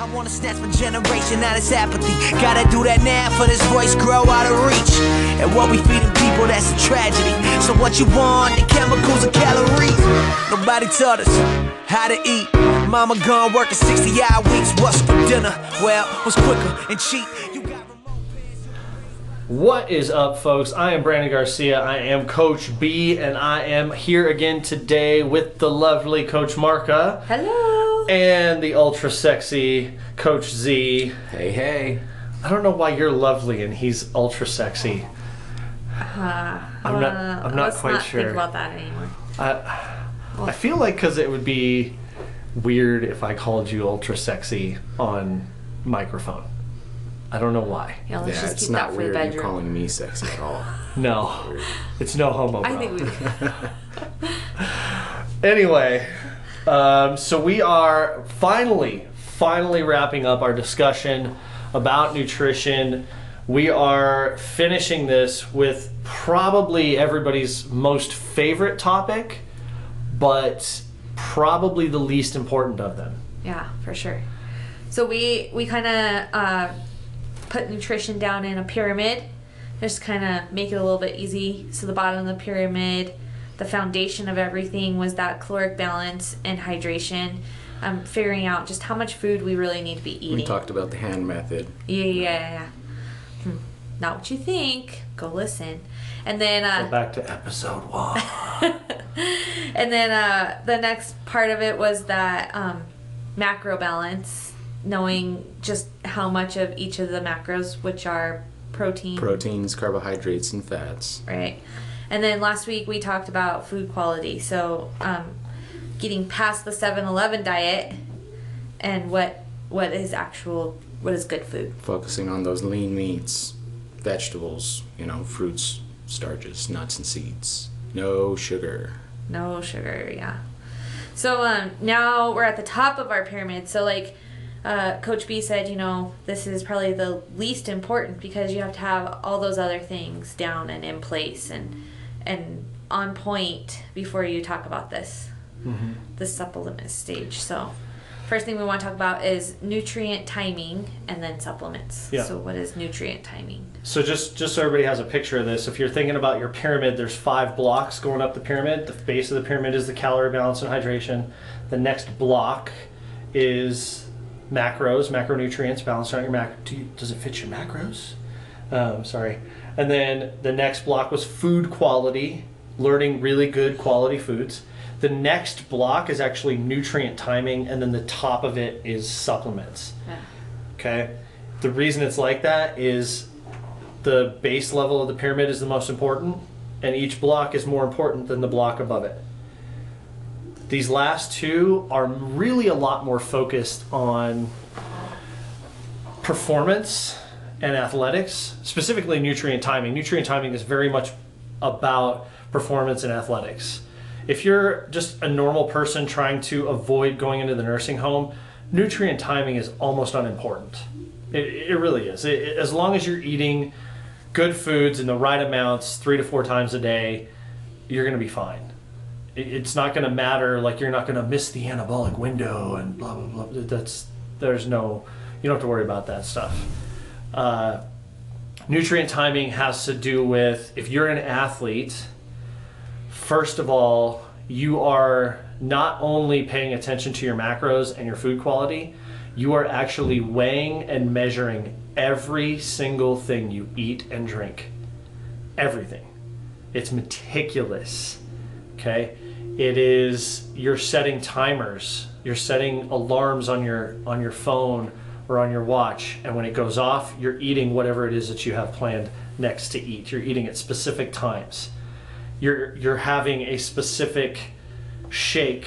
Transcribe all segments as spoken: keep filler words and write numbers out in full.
I want to snatch my generation out of apathy. Gotta do that now for this voice grow out of reach. And what we feeding people, that's a tragedy. So what you want, the chemicals and calories. Nobody taught us how to eat. Mama gone working sixty hour weeks. What's for dinner? Well, what's quicker and cheap? You got remote pants. What is up, folks? I am Brandon Garcia. I am Coach B, and I am here again today with the lovely Coach Marka. Hello. And the ultra sexy Coach Z. Hey, hey. I don't know why you're lovely and he's ultra sexy. Uh, I'm not. I'm uh, not let's quite not sure. Think about that anymore. I, I feel like because it would be weird if I called you ultra sexy on microphone. I don't know why. Yeah, let's yeah just it's keep not that weird you calling me sexy at all. No, it's no homo. I think we. Anyway. Um, so we are finally, finally wrapping up our discussion about nutrition. We are finishing this with probably everybody's most favorite topic, but probably the least important of them. Yeah, for sure. So we, we kind of uh, put nutrition down in a pyramid, just kind of make it a little bit easy. So the bottom of the pyramid, the foundation of everything was that caloric balance and hydration, um, figuring out just how much food we really need to be eating. We talked about the hand method. Yeah, yeah, yeah. Hmm. Not what you think. Go listen. And then... Uh, Go back to episode one. And then uh, the next part of it was that um, macro balance, knowing just how much of each of the macros, which are protein. Proteins, carbohydrates, and fats. Right. And then last week we talked about food quality, so um, getting past the seven eleven diet and what what is actual, what is good food. Focusing on those lean meats, vegetables, you know, fruits, starches, nuts and seeds. No sugar. No sugar, yeah. So um, now we're at the top of our pyramid. So like uh, Coach B said, you know, this is probably the least important because you have to have all those other things down and in place and and on point before you talk about this, mm-hmm. the supplement stage. So first thing we want to talk about is nutrient timing and then supplements. Yeah. So what is nutrient timing? So just, just so everybody has a picture of this, if you're thinking about your pyramid, there's five blocks going up the pyramid. The base of the pyramid is the calorie balance and hydration. The next block is macros, macronutrients, balancing out your mac. Do you, does it fit your macros? Um, sorry. And then the next block was food quality, learning really good quality foods. The next block is actually nutrient timing, and then the top of it is supplements. Yeah. Okay? The reason it's like that is the base level of the pyramid is the most important, and each block is more important than the block above it. These last two are really a lot more focused on performance and athletics, specifically nutrient timing. Nutrient timing is very much about performance and athletics. If you're just a normal person trying to avoid going into the nursing home, nutrient timing is almost unimportant. It, it really is. It, it, as long as you're eating good foods in the right amounts three to four times a day, you're gonna be fine. It, it's not gonna matter, like you're not gonna miss the anabolic window and blah, blah, blah. That's, there's no, you don't have to worry about that stuff. Uh, nutrient timing has to do with, if you're an athlete, first of all, you are not only paying attention to your macros and your food quality, you are actually weighing and measuring every single thing you eat and drink. Everything. It's meticulous. Okay? It is, you're setting timers, you're setting alarms on your on your phone or on your watch, and when it goes off, you're eating whatever it is that you have planned next to eat. You're eating at specific times. You're, you're having a specific shake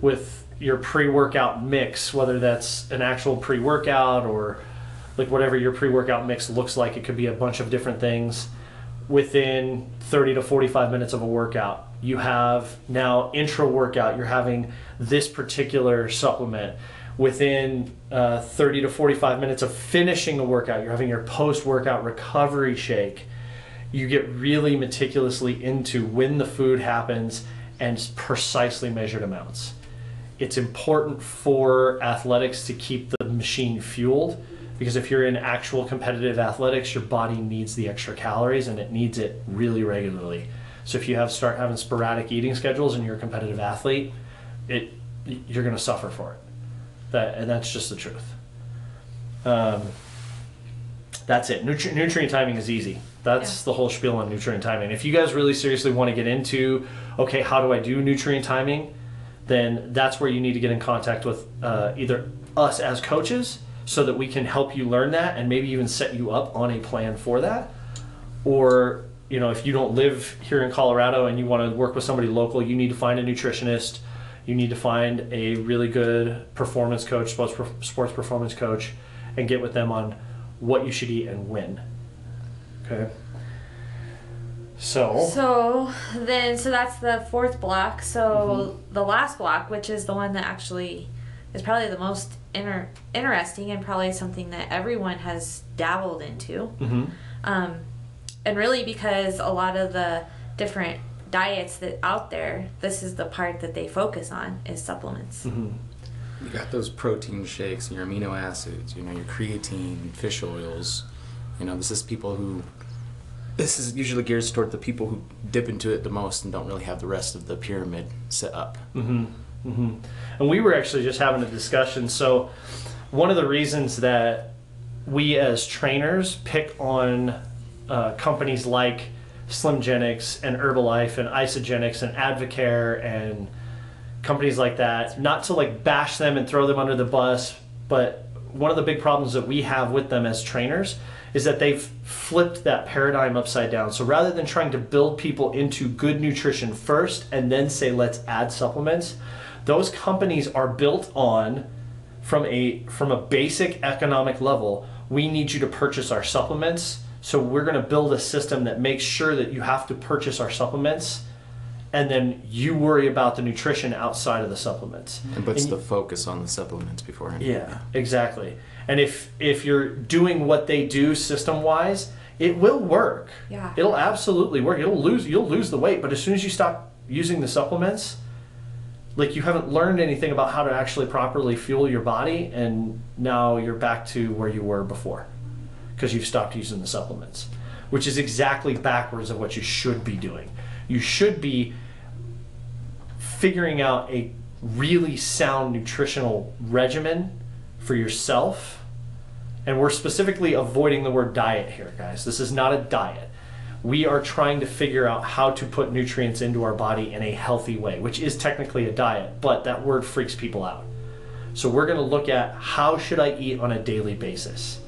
with your pre-workout mix, whether that's an actual pre-workout or like whatever your pre-workout mix looks like. It could be a bunch of different things. Within thirty to forty-five minutes of a workout, you have now intra-workout, you're having this particular supplement. Within uh, thirty to forty-five minutes of finishing a workout, you're having your post-workout recovery shake. You get really meticulously into when the food happens and precisely measured amounts. it's important for athletics to keep the machine fueled, because if you're in actual competitive athletics, your body needs the extra calories and it needs it really regularly. So if you have start having sporadic eating schedules and you're a competitive athlete, it you're going to suffer for it. That, and that's just the truth. Um, that's it. Nutri nutrient timing is easy. That's yeah. the whole spiel on nutrient timing. If you guys really seriously want to get into, okay, how do I do nutrient timing? Then that's where you need to get in contact with uh, either us as coaches, so that we can help you learn that and maybe even set you up on a plan for that. Or, you know, if you don't live here in Colorado and you want to work with somebody local, you need to find a nutritionist. You need to find a really good performance coach, sports, sports performance coach, and get with them on what you should eat and when. Okay. So. So then, so that's the fourth block. So mm-hmm. the last block, which is the one that actually is probably the most inter interesting and probably something that everyone has dabbled into. Mm-hmm. Um, and really, because a lot of the different diets that out there, this is the part that they focus on, is supplements. Mm-hmm. You got those protein shakes and your amino acids, you know, your creatine, fish oils. You know, this is people who, this is usually geared toward the people who dip into it the most and don't really have the rest of the pyramid set up. Mm-hmm. Mm-hmm. And we were actually just having a discussion. So one of the reasons that we as trainers pick on uh, companies like Slimgenics and Herbalife and Isagenix and Advocare and companies like that, not to like bash them and throw them under the bus, but one of the big problems that we have with them as trainers is that they've flipped that paradigm upside down. So rather than trying to build people into good nutrition first and then say, let's add supplements, those companies are built on, from a, from a basic economic level, we need you to purchase our supplements. So we're going to build a system that makes sure that you have to purchase our supplements, and then you worry about the nutrition outside of the supplements. And puts the focus on the supplements beforehand. Yeah, exactly. And if if you're doing what they do system-wise, it will work. Yeah. It'll absolutely work. It'll lose you'll lose the weight, but as soon as you stop using the supplements, like, you haven't learned anything about how to actually properly fuel your body, and now you're back to where you were before, because you've stopped using the supplements, which is exactly backwards of what you should be doing. You should be figuring out a really sound nutritional regimen for yourself, and we're specifically avoiding the word diet here, guys. This is not a diet. We are trying to figure out how to put nutrients into our body in a healthy way, which is technically a diet, but that word freaks people out. So we're going to look at, how should I eat on a daily basis?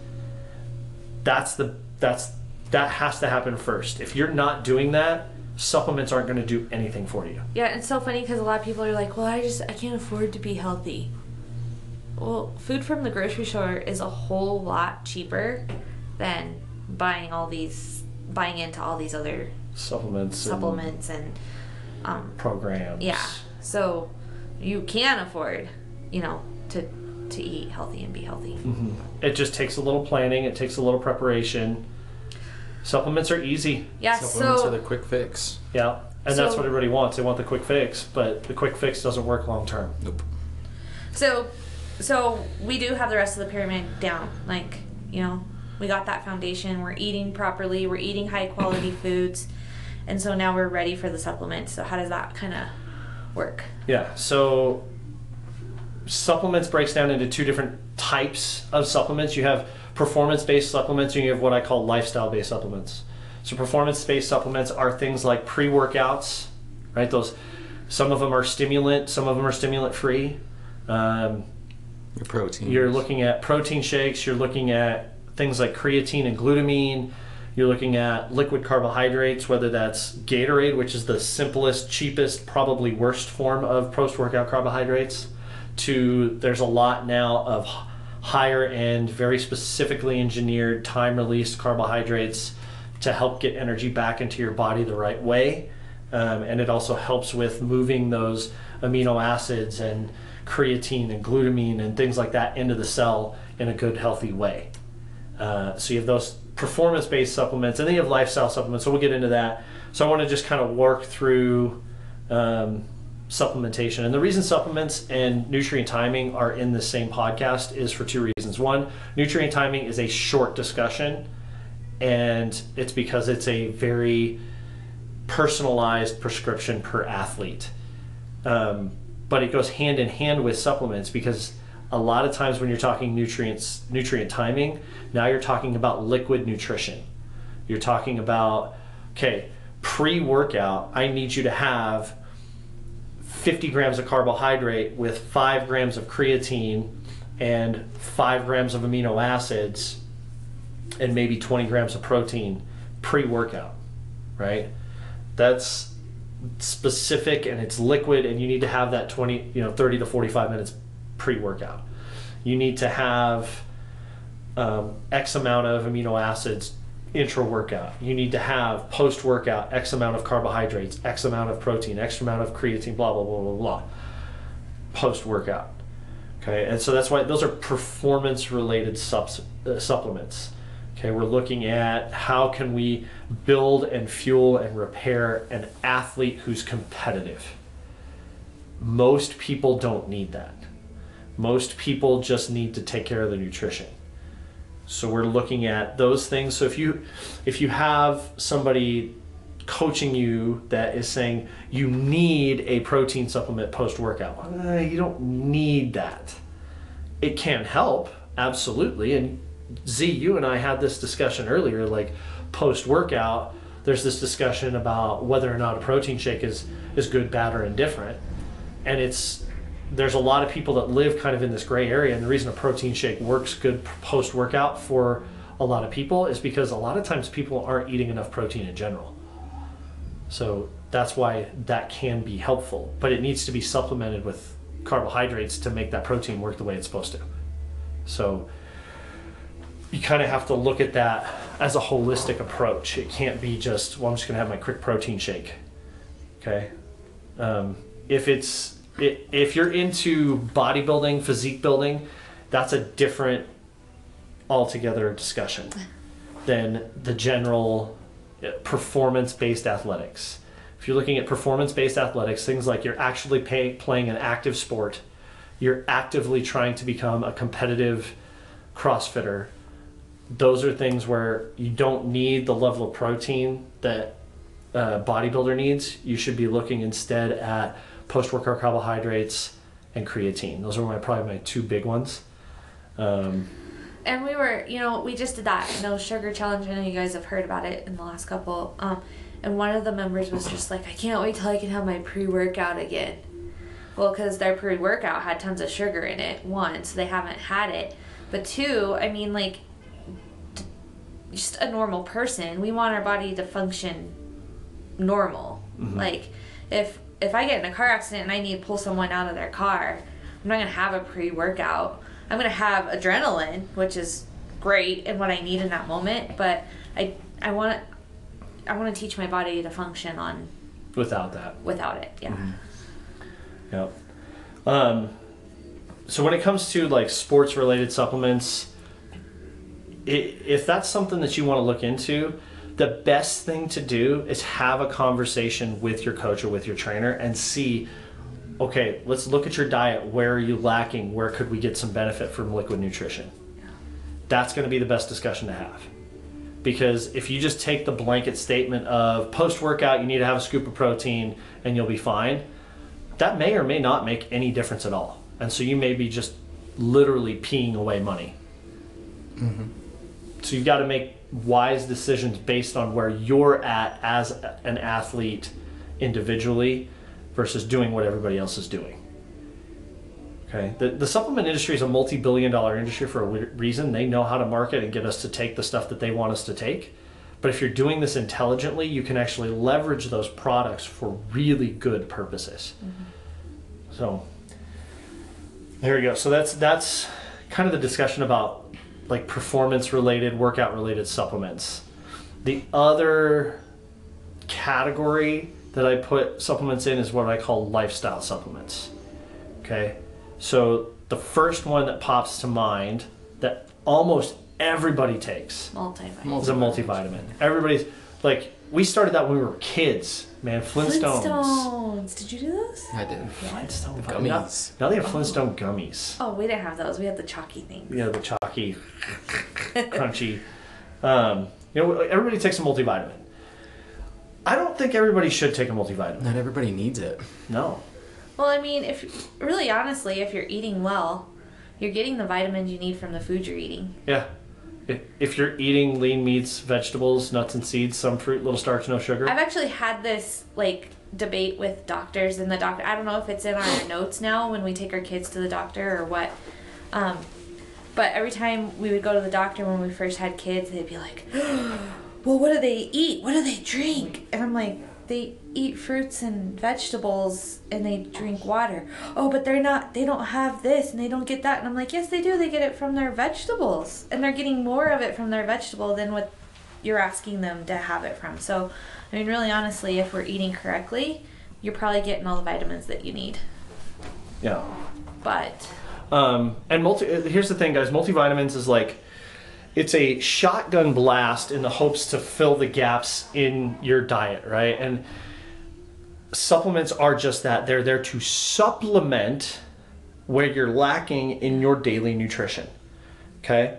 That's the that's that has to happen first. If you're not doing that, supplements aren't going to do anything for you. Yeah, it's so funny because a lot of people are like, "Well, I just I can't afford to be healthy." Well, food from the grocery store is a whole lot cheaper than buying all these buying into all these other supplements, supplements and, and um, programs. Yeah, so you can afford, you know, to. to eat healthy and be healthy. Mm-hmm. It just takes a little planning. It takes a little preparation. Supplements are easy. Yeah, supplements so, are the quick fix. Yeah, and so, that's what everybody wants. They want the quick fix, but the quick fix doesn't work long term. Nope. So, so we do have the rest of the pyramid down. Like, you know, we got that foundation. We're eating properly. We're eating high quality foods, and so now we're ready for the supplements. So how does that kind of work? Yeah. So. Supplements breaks down into two different types of supplements. You have performance-based supplements, and you have what I call lifestyle-based supplements. So performance-based supplements are things like pre-workouts, right? Those, some of them are stimulant, some of them are stimulant-free. Um, your protein. You're looking at protein shakes. You're looking at things like creatine and glutamine. You're looking at liquid carbohydrates, whether that's Gatorade, which is the simplest, cheapest, probably worst form of post-workout carbohydrates. To there's a lot now of higher end, very specifically engineered, time released carbohydrates to help get energy back into your body the right way, um, and it also helps with moving those amino acids and creatine and glutamine and things like that into the cell in a good, healthy way. Uh, so you have those performance-based supplements, and then you have lifestyle supplements, so we'll get into that. So I want to just kind of work through um, supplementation. And the reason supplements and nutrient timing are in the same podcast is for two reasons. One, nutrient timing is a short discussion, and it's because it's a very personalized prescription per athlete. Um, but it goes hand in hand with supplements, because a lot of times when you're talking nutrients, nutrient timing, now you're talking about liquid nutrition. You're talking about, okay, pre-workout, I need you to have fifty grams of carbohydrate with five grams of creatine and five grams of amino acids and maybe twenty grams of protein pre-workout, right? That's specific and it's liquid, and you need to have that twenty, you know, thirty to forty-five minutes pre-workout. You need to have um, X amount of amino acids intra-workout. You need to have post-workout X amount of carbohydrates, X amount of protein, X amount of creatine, blah, blah, blah, blah, blah, post-workout. Okay, and so that's why those are performance-related subs uh, supplements. Okay, we're looking at how can we build and fuel and repair an athlete who's competitive. Most people don't need that. Most people just need to take care of the nutrition. So we're looking at those things. So if you if you have somebody coaching you that is saying you need a protein supplement post-workout, well, you don't need that. It can help, absolutely. And Z, you and I had this discussion earlier, like post-workout, there's this discussion about whether or not a protein shake is, is good, bad, or indifferent. And it's there's a lot of people that live kind of in this gray area, and the reason a protein shake works good post-workout for a lot of people is because a lot of times people aren't eating enough protein in general. So that's why that can be helpful, but it needs to be supplemented with carbohydrates to make that protein work the way it's supposed to. So you kind of have to look at that as a holistic approach. It can't be just, well, I'm just gonna have my quick protein shake, okay? Um, if it's, It, if you're into bodybuilding, physique building, that's a different altogether discussion than the general performance-based athletics. If you're looking at performance-based athletics, things like you're actually pay, playing an active sport, you're actively trying to become a competitive CrossFitter, those are things where you don't need the level of protein that a uh, bodybuilder needs. You should be looking instead at post-workout carbohydrates and creatine. Those are my probably my two big ones. Um, and we were, you know, we just did that no sugar challenge. I know you guys have heard about it in the last couple. Um, and one of the members was just like, I can't wait till I can have my pre-workout again. Well, because their pre-workout had tons of sugar in it. One, so they haven't had it. But two, I mean, like, just a normal person, we want our body to function normal. Mm-hmm. Like, if If I get in a car accident and I need to pull someone out of their car, I'm not going to have a pre-workout. I'm going to have adrenaline, which is great and what I need in that moment, but I I want to I want to teach my body to function on without that. Without it, yeah. Mm-hmm. Yep. Um, so when it comes to like sports-related supplements, it, if that's something that you want to look into, the best thing to do is have a conversation with your coach or with your trainer and see, okay, let's look at your diet. Where are you lacking? Where could we get some benefit from liquid nutrition? That's going to be the best discussion to have. Because if you just take the blanket statement of post-workout, you need to have a scoop of protein and you'll be fine, that may or may not make any difference at all. And so you may be just literally peeing away money. Mm-hmm. So you've got to make wise decisions based on where you're at as an athlete individually versus doing what everybody else is doing. Okay, the, the supplement industry is a multi-billion dollar industry for a reason. They know how to market and get us to take the stuff that they want us to take. But if you're doing this intelligently, you can actually leverage those products for really good purposes. Mm-hmm. So there we go. So that's that's kind of the discussion about like performance-related, workout-related supplements. The other category that I put supplements in is what I call lifestyle supplements, okay? So the first one that pops to mind that almost everybody takes multivitamin. is a multivitamin. Everybody's, Like, we started that when we were kids, man. Flintstones. Flintstones. Did you do those? I did. Flintstone gummies. Now, now they have Flintstone oh. gummies. Oh, we didn't have those. We had the chalky thing. Yeah, the chalky, crunchy. Um, you know, everybody takes a multivitamin. I don't think everybody should take a multivitamin. Not everybody needs it. No. Well, I mean, if really honestly, if you're eating well, you're getting the vitamins you need from the food you're eating. Yeah. If you're eating lean meats, vegetables, nuts and seeds, some fruit, little starch, no sugar. I've actually had this like debate with doctors and the doctor. I don't know if it's in our notes now when we take our kids to the doctor or what. Um, but every time we would go to the doctor when we first had kids, they'd be like, well, what do they eat? What do they drink? And I'm like, they eat fruits and vegetables and they drink water. Oh, but they're not, they don't have this and they don't get that. And I'm like, yes, they do. They get it from their vegetables and they're getting more of it from their vegetable than what you're asking them to have it from. So, I mean, really honestly, if we're eating correctly, you're probably getting all the vitamins that you need. Yeah. But. Um, and multi, here's the thing, guys, multivitamins is like, it's a shotgun blast in the hopes to fill the gaps in your diet, right? And supplements are just that. They're there to supplement where you're lacking in your daily nutrition, okay?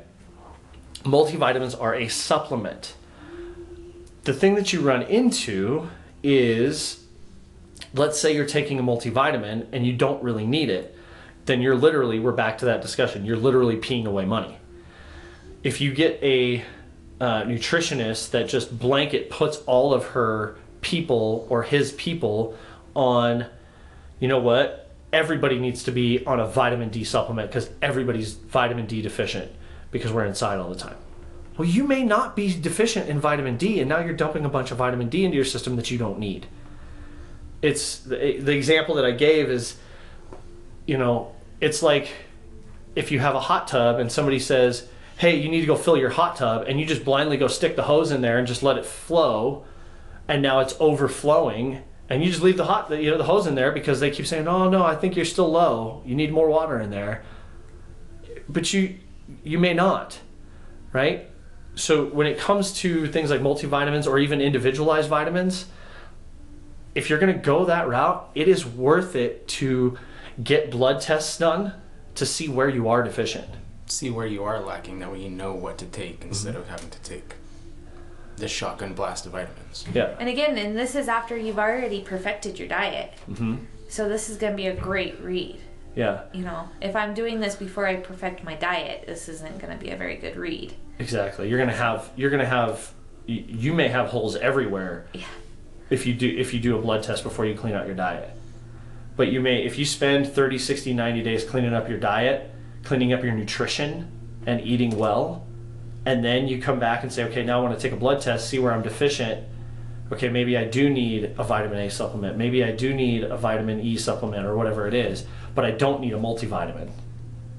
Multivitamins are a supplement. The thing that you run into is, let's say you're taking a multivitamin and you don't really need it, then you're literally, we're back to that discussion, you're literally peeing away money. If you get a uh, nutritionist that just blanket puts all of her people or his people on, you know what, everybody needs to be on a vitamin D supplement because everybody's vitamin D deficient because we're inside all the time. Well, you may not be deficient in vitamin D and now you're dumping a bunch of vitamin D into your system that you don't need. It's the, the example that I gave is, you know, it's like if you have a hot tub and somebody says, hey, you need to go fill your hot tub, and you just blindly go stick the hose in there and just let it flow, and now it's overflowing, and you just leave the hot, you know, the hose in there because they keep saying, oh no, I think you're still low. You need more water in there. But you, you may not, right? So when it comes to things like multivitamins or even individualized vitamins, if you're gonna go that route, it is worth it to get blood tests done to see where you are deficient. See where you are lacking, that way you know what to take instead mm-hmm. of having to take this shotgun blast of vitamins. Yeah. And again, and this is after you've already perfected your diet. Mm-hmm. So this is going to be a great read. Yeah. You know, if I'm doing this before I perfect my diet, this isn't going to be a very good read. Exactly. You're going to have, you're going to have, you may have holes everywhere. Yeah. If you do, if you do a blood test before you clean out your diet. But you may, if you spend thirty, sixty, ninety days cleaning up your diet, cleaning up your nutrition and eating well, and then you come back and say, okay, now I want to take a blood test, see where I'm deficient. Okay, maybe I do need a vitamin A supplement. Maybe I do need a vitamin E supplement or whatever it is, but I don't need a multivitamin.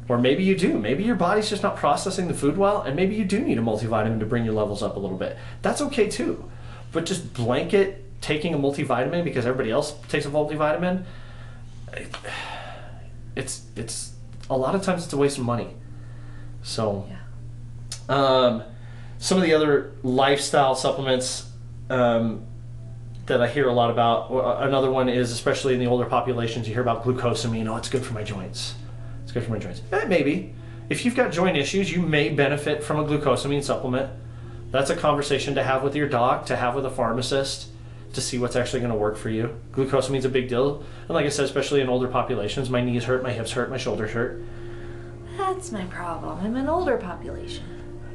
Or maybe you do. Maybe your body's just not processing the food well, and maybe you do need a multivitamin to bring your levels up a little bit. That's okay too. But just blanket taking a multivitamin because everybody else takes a multivitamin, it's, it's, a lot of times it's a waste of money. So, yeah. um, some of the other lifestyle supplements um, that I hear a lot about, another one is, especially in the older populations, you hear about glucosamine. Oh, it's good for my joints. It's good for my joints. Eh, maybe. If you've got joint issues, you may benefit from a glucosamine supplement. That's a conversation to have with your doc, to have with a pharmacist, to see what's actually going to work for you. Glucosamine's a big deal. And like I said, especially in older populations, my knees hurt, my hips hurt, my shoulders hurt. That's my problem. I'm an older population.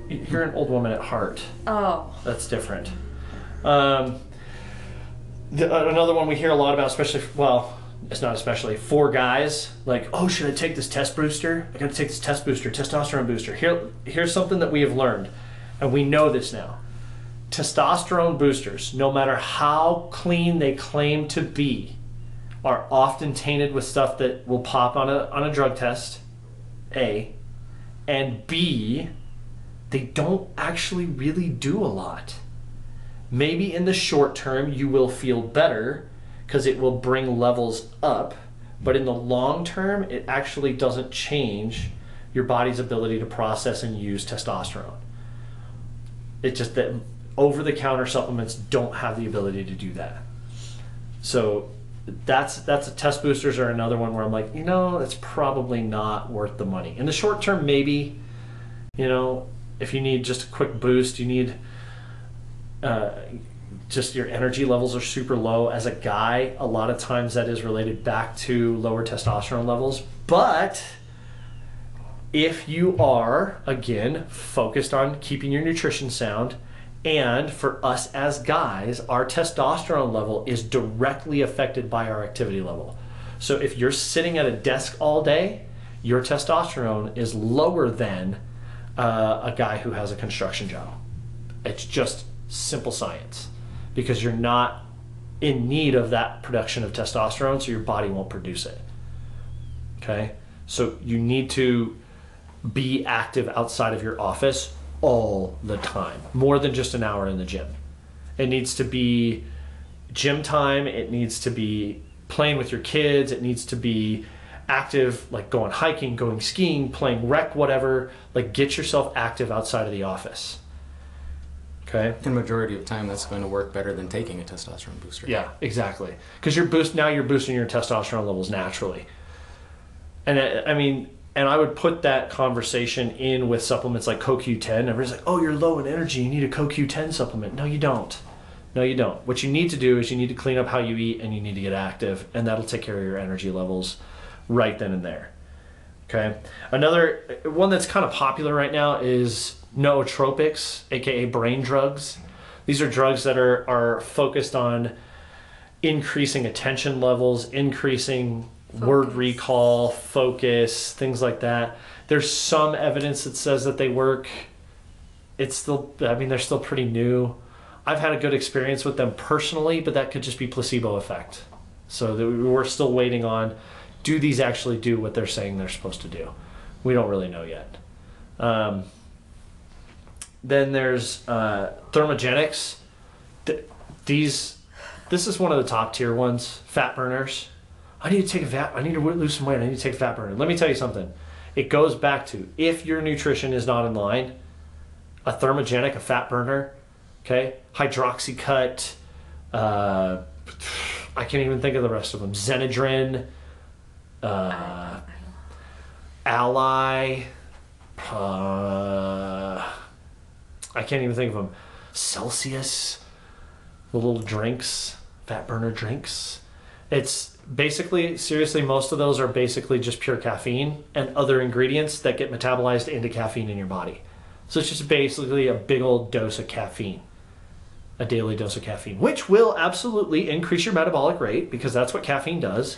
You're an old woman at heart. Oh. That's different. Um, the, another one we hear a lot about, especially, well, it's not especially, for guys, like, oh, should I take this test booster? I gotta take this test booster, testosterone booster. Here, here's something that we have learned, and we know this now. Testosterone boosters, no matter how clean they claim to be, are often tainted with stuff that will pop on a, on a drug test, A, and B, they don't actually really do a lot. Maybe in the short term you will feel better because it will bring levels up, but in the long term it actually doesn't change your body's ability to process and use testosterone. It just that over-the-counter supplements don't have the ability to do that. So that's that's a test boosters are another one where I'm like, you know, that's probably not worth the money. In the short term, maybe, you know, if you need just a quick boost, you need uh, just your energy levels are super low. As a guy, a lot of times that is related back to lower testosterone levels. But if you are, again, focused on keeping your nutrition sound, and for us as guys, our testosterone level is directly affected by our activity level. So if you're sitting at a desk all day, your testosterone is lower than uh, a guy who has a construction job. It's just simple science, because you're not in need of that production of testosterone, so your body won't produce it, okay? So you need to be active outside of your office all the time, more than just an hour in the gym. It needs to be gym time, it needs to be playing with your kids, it needs to be active, like going hiking, going skiing, playing rec, whatever. Like, get yourself active outside of the office, okay? And majority of time that's going to work better than taking a testosterone booster. Yeah, exactly, because you're boost now you're boosting your testosterone levels naturally. And I, I mean And I would put that conversation in with supplements like Co Q ten. Everybody's like, oh, you're low in energy, you need a Co Q ten supplement. No, you don't. No, you don't. What you need to do is you need to clean up how you eat, and you need to get active, and that'll take care of your energy levels right then and there, okay? Another one that's kind of popular right now is nootropics, A K A brain drugs. These are drugs that are, are focused on increasing attention levels, increasing Focus. word recall, focus, things like that. There's some evidence that says that they work. It's still, I mean, they're still pretty new. I've had a good experience with them personally, but that could just be placebo effect. So we're still waiting on, do these actually do what they're saying they're supposed to do? We don't really know yet. Um, then there's uh, thermogenics. Th- these, this is one of the top tier ones, fat burners. I need to take a fat, I need to lose some weight, I need to take a fat burner. Let me tell you something. It goes back to, if your nutrition is not in line, a thermogenic, a fat burner, okay, Hydroxycut, uh, I can't even think of the rest of them, Xenadrin, uh, Ally, uh, I can't even think of them, Celsius, the little drinks, fat burner drinks. It's basically, seriously, most of those are basically just pure caffeine and other ingredients that get metabolized into caffeine in your body. So it's just basically a big old dose of caffeine, a daily dose of caffeine, which will absolutely increase your metabolic rate, because that's what caffeine does.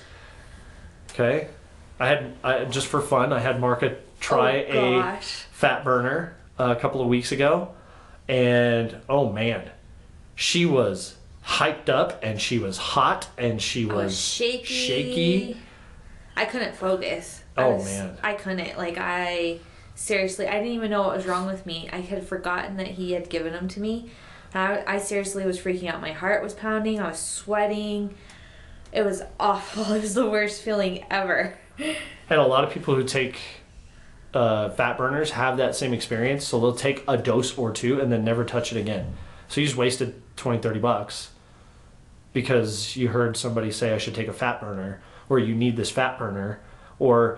Okay, I had I, just for fun, I had Marka try oh, a fat burner a couple of weeks ago, and oh man, she was hyped up, and she was hot, and she was, was shaky. shaky. I couldn't focus. I oh was, man, I couldn't. Like I seriously, I didn't even know what was wrong with me. I had forgotten that he had given them to me. I, I seriously was freaking out. My heart was pounding. I was sweating. It was awful. It was the worst feeling ever. And a lot of people who take uh, fat burners have that same experience. So they'll take a dose or two and then never touch it again. So you just wasted twenty, thirty bucks. Because you heard somebody say, I should take a fat burner, or you need this fat burner, or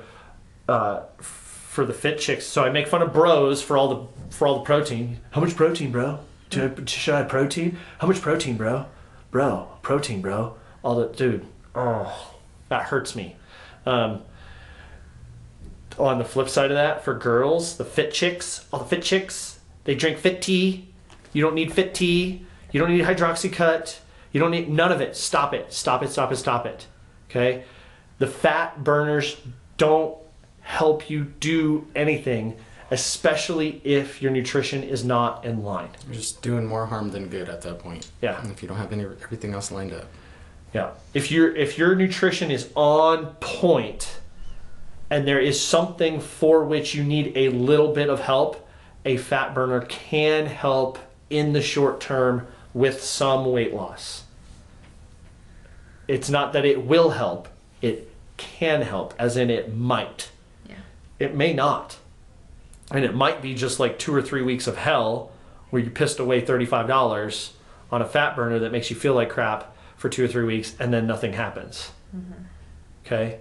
uh, for the fit chicks. So I make fun of bros for all the for all the protein. How much protein, bro? Do I, should I have protein? How much protein, bro? Bro, protein, bro. All the dude. Oh, that hurts me. Um, on the flip side of that, for girls, the fit chicks, all the fit chicks, they drink fit tea. You don't need fit tea. You don't need Hydroxycut. You don't need none of it. Stop it. Stop it. Stop it. Stop it. Okay? The fat burners don't help you do anything, especially if your nutrition is not in line. You're just doing more harm than good at that point. Yeah. And if you don't have any everything else lined up. Yeah. If your if your nutrition is on point and there is something for which you need a little bit of help, a fat burner can help in the short term with some weight loss. It's not that it will help, it can help, as in it might. Yeah. It may not. And it might be just like two or three weeks of hell, where you pissed away thirty-five dollars on a fat burner that makes you feel like crap for two or three weeks and then nothing happens. Mm-hmm. Okay?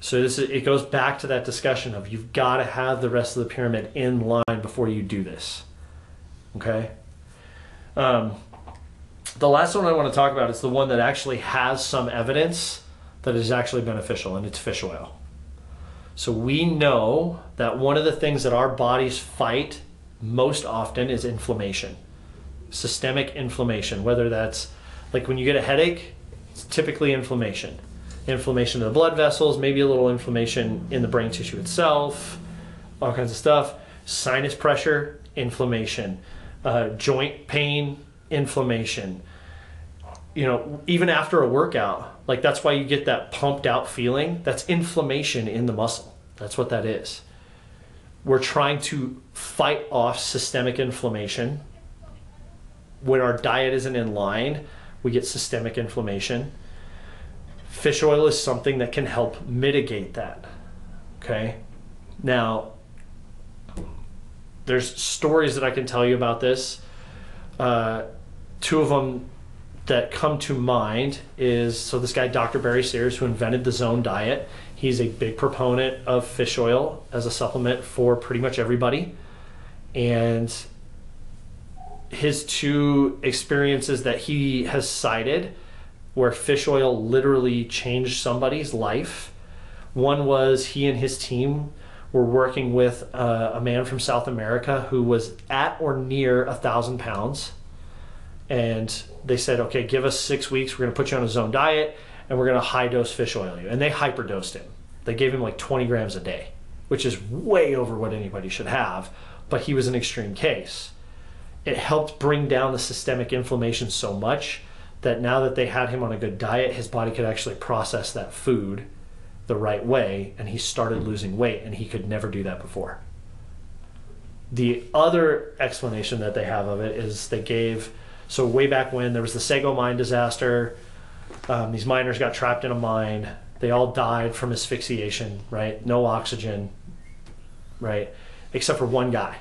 So this is, it goes back to that discussion of you've got to have the rest of the pyramid in line before you do this. Okay? Um, the last one I want to talk about is the one that actually has some evidence that is actually beneficial, and it's fish oil. So we know that one of the things that our bodies fight most often is inflammation, systemic inflammation, whether that's like when you get a headache, it's typically inflammation. Inflammation of the blood vessels, maybe a little inflammation in the brain tissue itself, all kinds of stuff. Sinus pressure, inflammation. Uh, joint pain, inflammation. You know, even after a workout, like that's why you get that pumped out feeling. That's inflammation in the muscle. That's what that is. We're trying to fight off systemic inflammation. When our diet isn't in line, we get systemic inflammation. Fish oil is something that can help mitigate that. Okay? Now, there's stories that I can tell you about this. Uh, two of them that come to mind is, so this guy, Doctor Barry Sears, who invented the Zone Diet, he's a big proponent of fish oil as a supplement for pretty much everybody. And his two experiences that he has cited where fish oil literally changed somebody's life. One was he and his team were working with uh, a man from South America who was at or near a thousand pounds. And they said, okay, give us six weeks. We're gonna put you on a Zone Diet and we're gonna high dose fish oil you. And they hyperdosed him. They gave him like twenty grams a day, which is way over what anybody should have, but he was an extreme case. It helped bring down the systemic inflammation so much that now that they had him on a good diet, his body could actually process that food the right way, and he started losing weight, and he could never do that before. The other explanation that they have of it is they gave, so way back when there was the Sago mine disaster, um, these miners got trapped in a mine, they all died from asphyxiation, right? No oxygen, right? Except for one guy.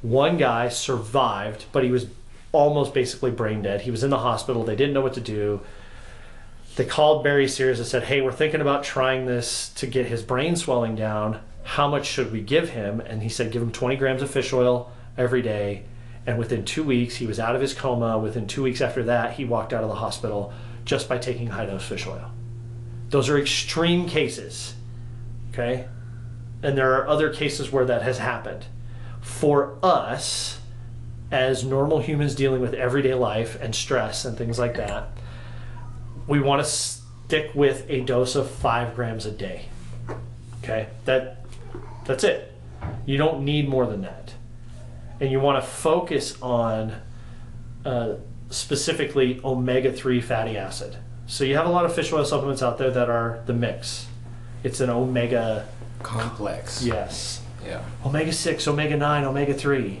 One guy survived, but he was almost basically brain dead. He was in the hospital. They didn't know what to do. They called Barry Sears and said, hey, we're thinking about trying this to get his brain swelling down. How much should we give him? And he said, give him twenty grams of fish oil every day. And within two weeks, he was out of his coma. Within two weeks after that, he walked out of the hospital just by taking high-dose fish oil. Those are extreme cases, okay? And there are other cases where that has happened. For us, as normal humans dealing with everyday life and stress and things like that, we want to stick with a dose of five grams a day. Okay, that that's it. You don't need more than that. And you want to focus on uh, specifically omega three fatty acid. So you have a lot of fish oil supplements out there that are the mix. It's an omega complex. Yes. Yeah. omega six, omega nine, omega three.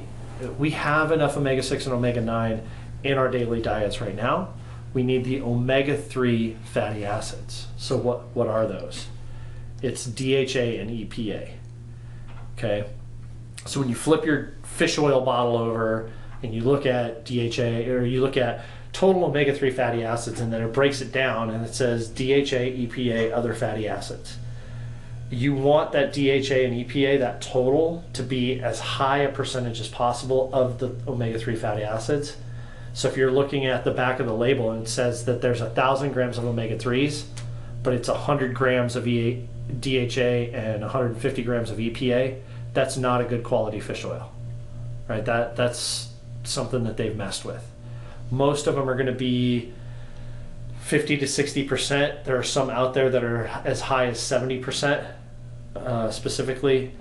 We have enough omega six and omega nine in our daily diets right now. We need the omega three fatty acids. So what, what are those? It's D H A and E P A. Okay? So when you flip your fish oil bottle over and you look at D H A, or you look at total omega three fatty acids, and then it breaks it down and it says D H A, E P A, other fatty acids. You want that D H A and E P A, that total, to be as high a percentage as possible of the omega three fatty acids. So if you're looking at the back of the label and it says that there's one thousand grams of omega threes, but it's one hundred grams of D H A and one hundred fifty grams of E P A, that's not a good quality fish oil, right? That, that's something that they've messed with. Most of them are going to be fifty to sixty percent. There are some out there that are as high as seventy percent, uh, specifically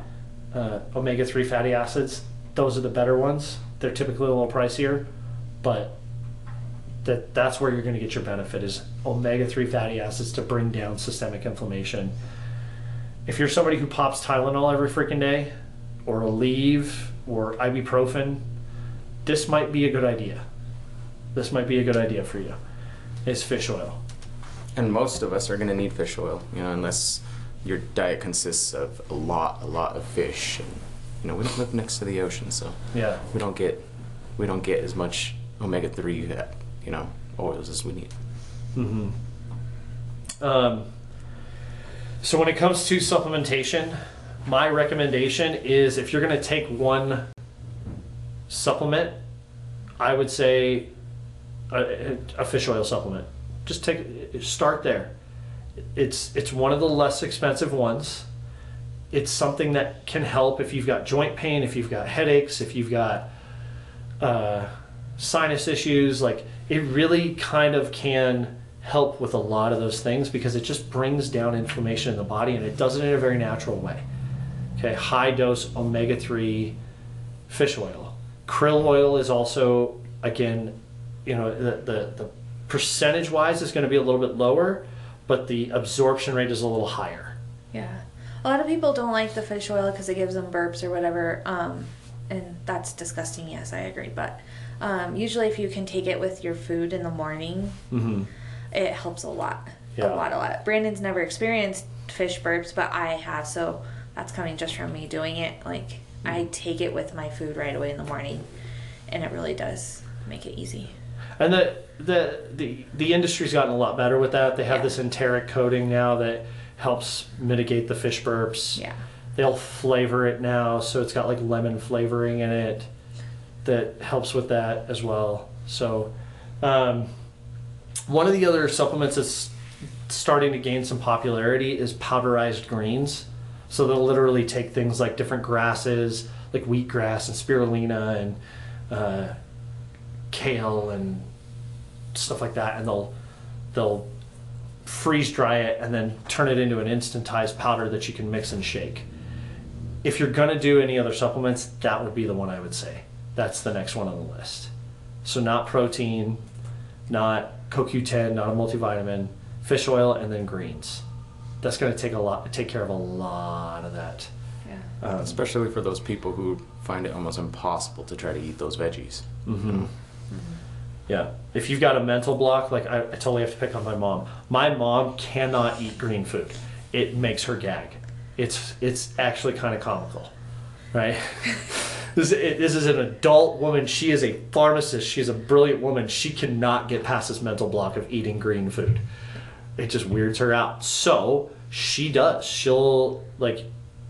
uh, omega three fatty acids. Those are the better ones. They're typically a little pricier, but that that's where you're going to get your benefit, is omega three fatty acids to bring down systemic inflammation. If you're somebody who pops Tylenol every freaking day, or Aleve, or ibuprofen, this might be a good idea. This might be a good idea for you. Is fish oil. And most of us are going to need fish oil, you know, unless your diet consists of a lot, a lot of fish. And, you know, we don't live next to the ocean, so yeah, we don't get we don't get as much omega three, you know, oils as we need. Mm-hmm. Um, so when it comes to supplementation, my recommendation is if you're going to take one supplement, I would say a, a fish oil supplement. Just take, start there. It's, it's one of the less expensive ones. It's something that can help if you've got joint pain, if you've got headaches, if you've got uh, sinus issues. Like, it really kind of can help with a lot of those things because it just brings down inflammation in the body, and it does it in a very natural way. Okay, high dose omega three fish oil. Krill oil is also, again, you know, the, the, the percentage wise is going to be a little bit lower, but the absorption rate is a little higher. Yeah. A lot of people don't like the fish oil because it gives them burps or whatever, um, and that's disgusting. Yes, I agree. But um, usually if you can take it with your food in the morning, mm-hmm. it helps a lot. Yeah. A lot, a lot. Brandon's never experienced fish burps, but I have, so that's coming just from me doing it. Like, mm-hmm. I take it with my food right away in the morning, and it really does make it easy. And the the the, the industry's gotten a lot better with that. They have yeah. this enteric coating now that helps mitigate the fish burps. Yeah. They'll flavor it now, so it's got like lemon flavoring in it that helps with that as well. So um, one of the other supplements that's starting to gain some popularity is powderized greens. So they'll literally take things like different grasses, like wheatgrass and spirulina and uh, kale and stuff like that, and they'll they'll freeze dry it and then turn it into an instantized powder that you can mix and shake. If you're gonna do any other supplements, that would be the one I would say. That's the next one on the list. So not protein, not Co Q ten, not a multivitamin, fish oil, and then greens. That's gonna take a lot, take care of a lot of that. Yeah. Um, Especially for those people who find it almost impossible to try to eat those veggies. Mm-hmm. Mm-hmm. Yeah, if you've got a mental block, like I, I totally have to pick on my mom. My mom cannot eat green food. It makes her gag. It's it's actually kind of comical, right? this, it, this is an adult woman. She is a pharmacist. She's a brilliant woman. She cannot get past this mental block of eating green food. It just weirds her out. So she does. She'll, like,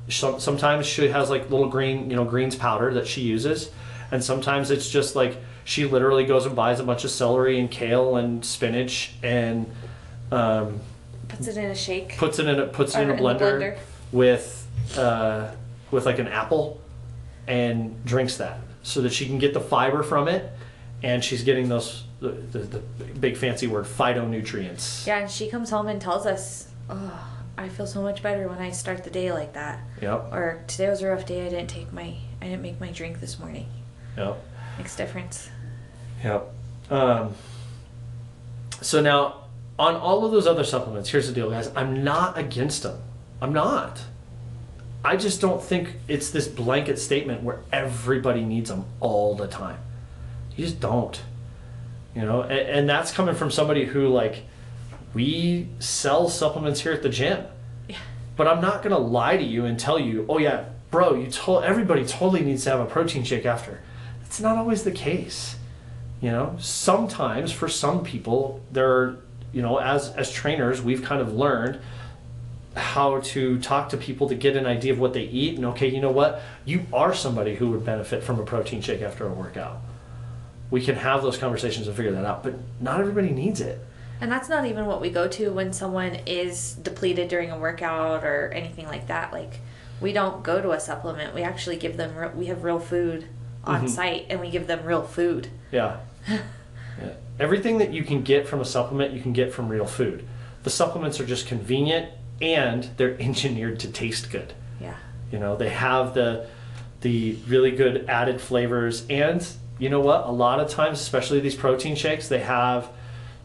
some, sometimes she has like little green, you know, greens powder that she uses. And sometimes it's just like, she literally goes and buys a bunch of celery and kale and spinach and um, puts it in a shake. Puts it in a puts it in a blender, in blender with uh, with like an apple, and drinks that so that she can get the fiber from it, and she's getting those the, the, the big fancy word phytonutrients. Yeah, and she comes home and tells us, "Oh, I feel so much better when I start the day like that." Yep. Or today was a rough day. I didn't take my I didn't make my drink this morning. Yep. Makes difference. Yep. Um, so now, on all of those other supplements, here's the deal, guys. I'm not against them. I'm not. I just don't think it's this blanket statement where everybody needs them all the time. You just don't. You know, and, and that's coming from somebody who, like, we sell supplements here at the gym. Yeah. But I'm not gonna lie to you and tell you, oh yeah, bro, you told everybody totally needs to have a protein shake after. It's not always the case. You know, sometimes for some people there are, you know, as as trainers we've kind of learned how to talk to people to get an idea of what they eat, and okay, you know what, you are somebody who would benefit from a protein shake after a workout. We can have those conversations and figure that out, but not everybody needs it. And that's not even what we go to when someone is depleted during a workout or anything like that. Like, we don't go to a supplement, we actually give them re- we have real food on mm-hmm. site, and we give them real food. Yeah. yeah. Everything that you can get from a supplement, you can get from real food. The supplements are just convenient, and they're engineered to taste good. Yeah. You know, they have the the really good added flavors, and you know what? A lot of times, especially these protein shakes, they have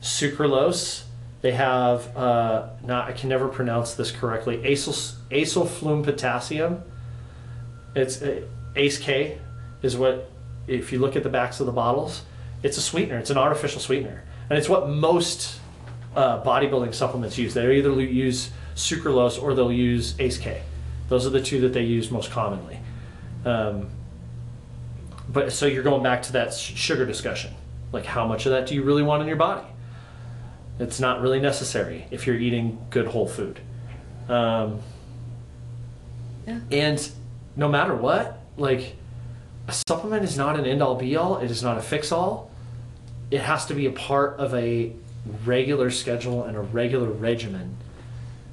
sucralose. They have uh, not. I can never pronounce this correctly. Acyl acyl flume potassium. It's uh, A C E K. Is what, if you look at the backs of the bottles, it's a sweetener. It's an artificial sweetener. And it's what most uh, bodybuilding supplements use. They either use sucralose or they'll use A C E K. Those are the two that they use most commonly. Um, But so you're going back to that sugar discussion. Like, how much of that do you really want in your body? It's not really necessary if you're eating good whole food. Um, yeah. And no matter what, like, a supplement is not an end-all be-all. It is not a fix-all. It has to be a part of a regular schedule and a regular regimen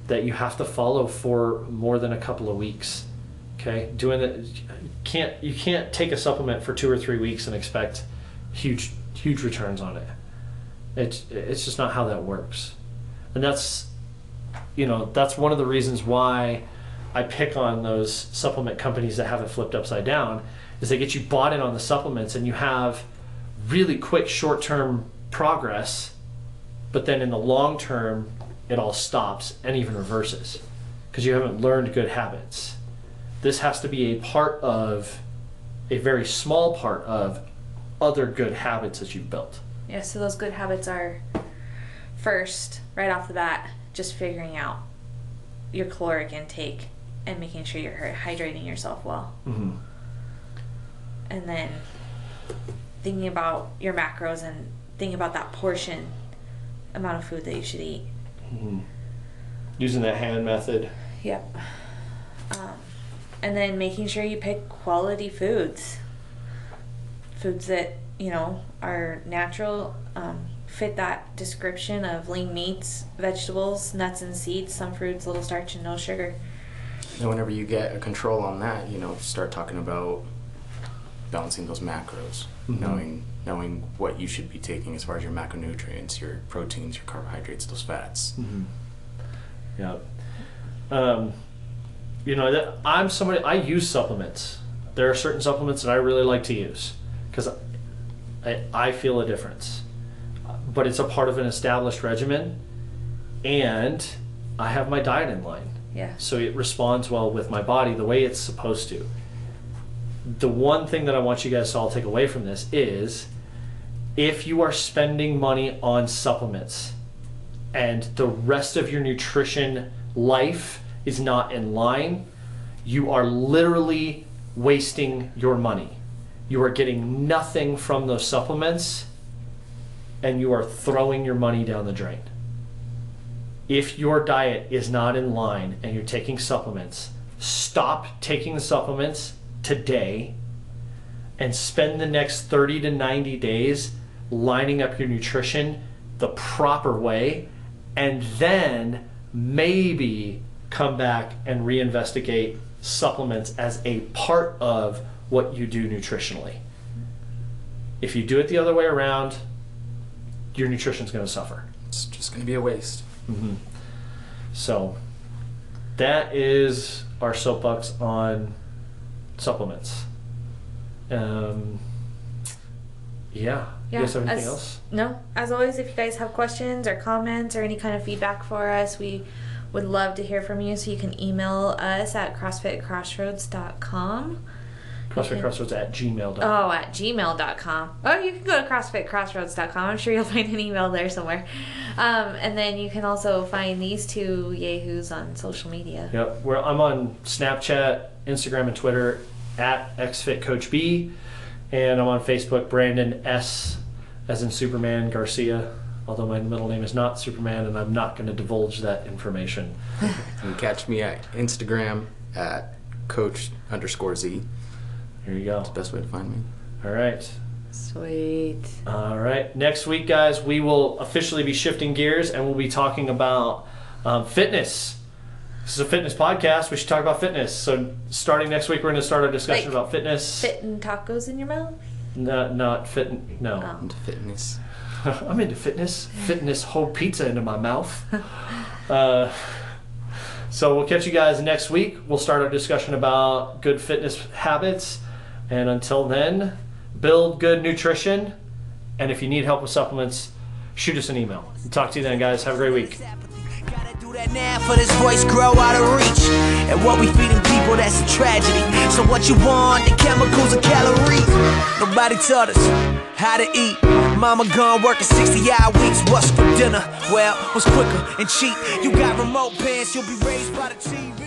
that you have to follow for more than a couple of weeks. Okay, doing that, can't you can't take a supplement for two or three weeks and expect huge huge returns on it. It's it's just not how that works, and that's you know that's one of the reasons why I pick on those supplement companies that have it flipped upside down, is they get you bought in on the supplements and you have really quick short-term progress, but then in the long term it all stops and even reverses because you haven't learned good habits. This has to be a part of, a very small part of, other good habits that you've built. Yeah, so those good habits are, first, right off the bat, just figuring out your caloric intake and making sure you're hydrating yourself well. Mm-hmm. And then thinking about your macros and thinking about that portion amount of food that you should eat. Mm-hmm. Using that hand method. Yep. Um, and then making sure you pick quality foods. Foods that, you know, are natural, um, fit that description of lean meats, vegetables, nuts and seeds, some fruits, little starch, and no sugar. And whenever you get a control on that, you know, start talking about balancing those macros, mm-hmm. knowing knowing what you should be taking as far as your macronutrients, your proteins, your carbohydrates, those fats. Mm-hmm. Yeah. Um, you know, that I'm somebody, I use supplements. There are certain supplements that I really like to use because I, I feel a difference. But it's a part of an established regimen, and I have my diet in line. Yeah. So it responds well with my body the way it's supposed to. The one thing that I want you guys to all take away from this is, if you are spending money on supplements and the rest of your nutrition life is not in line, you are literally wasting your money. You are getting nothing from those supplements, and you are throwing your money down the drain. If your diet is not in line and you're taking supplements, stop taking the supplements today and spend the next thirty to ninety days lining up your nutrition the proper way, and then maybe come back and reinvestigate supplements as a part of what you do nutritionally. If you do it the other way around, your nutrition's going to suffer. It's just going to be a waste. Mm-hmm. So that is our soapbox on supplements. Um, yeah. Yeah. You guys have anything as, else? No. As always, if you guys have questions or comments or any kind of feedback for us, we would love to hear from you. So you can email us at crossfit crossroads dot com. CrossFitCrossroads at gmail dot com. Oh, at gmail dot com. Oh, you can go to CrossFit Crossroads dot com. I'm sure you'll find an email there somewhere. Um, and then you can also find these two yahoos on social media. Yep. We're, I'm on Snapchat, Instagram, and Twitter at X Fit Coach B. And I'm on Facebook, Brandon S. as in Superman Garcia. Although my middle name is not Superman, and I'm not going to divulge that information. You can catch me at Instagram at Coach underscore Z. Here you go. It's the best way to find me. All right. Sweet. All right. Next week, guys, we will officially be shifting gears, and we'll be talking about um, fitness. This is a fitness podcast. We should talk about fitness. So starting next week, we're going to start our discussion like about fitness. Fitting tacos in your mouth? No, not fitting. No. I'm into fitness. I'm into fitness. Fitness whole pizza into my mouth. uh, so we'll catch you guys next week. We'll start our discussion about good fitness habits. And until then, build good nutrition. And if you need help with supplements, shoot us an email. Talk to you then, guys. Have a great week. Gotta do that now for this voice grow out of reach. And what we feeding people, that's a tragedy. So what you want, the chemicals and calories. Nobody taught us how to eat. Mama gone working sixty hour weeks. What's for dinner? Well, what's quicker and cheap? You got remote pants, you'll be raised by the T V.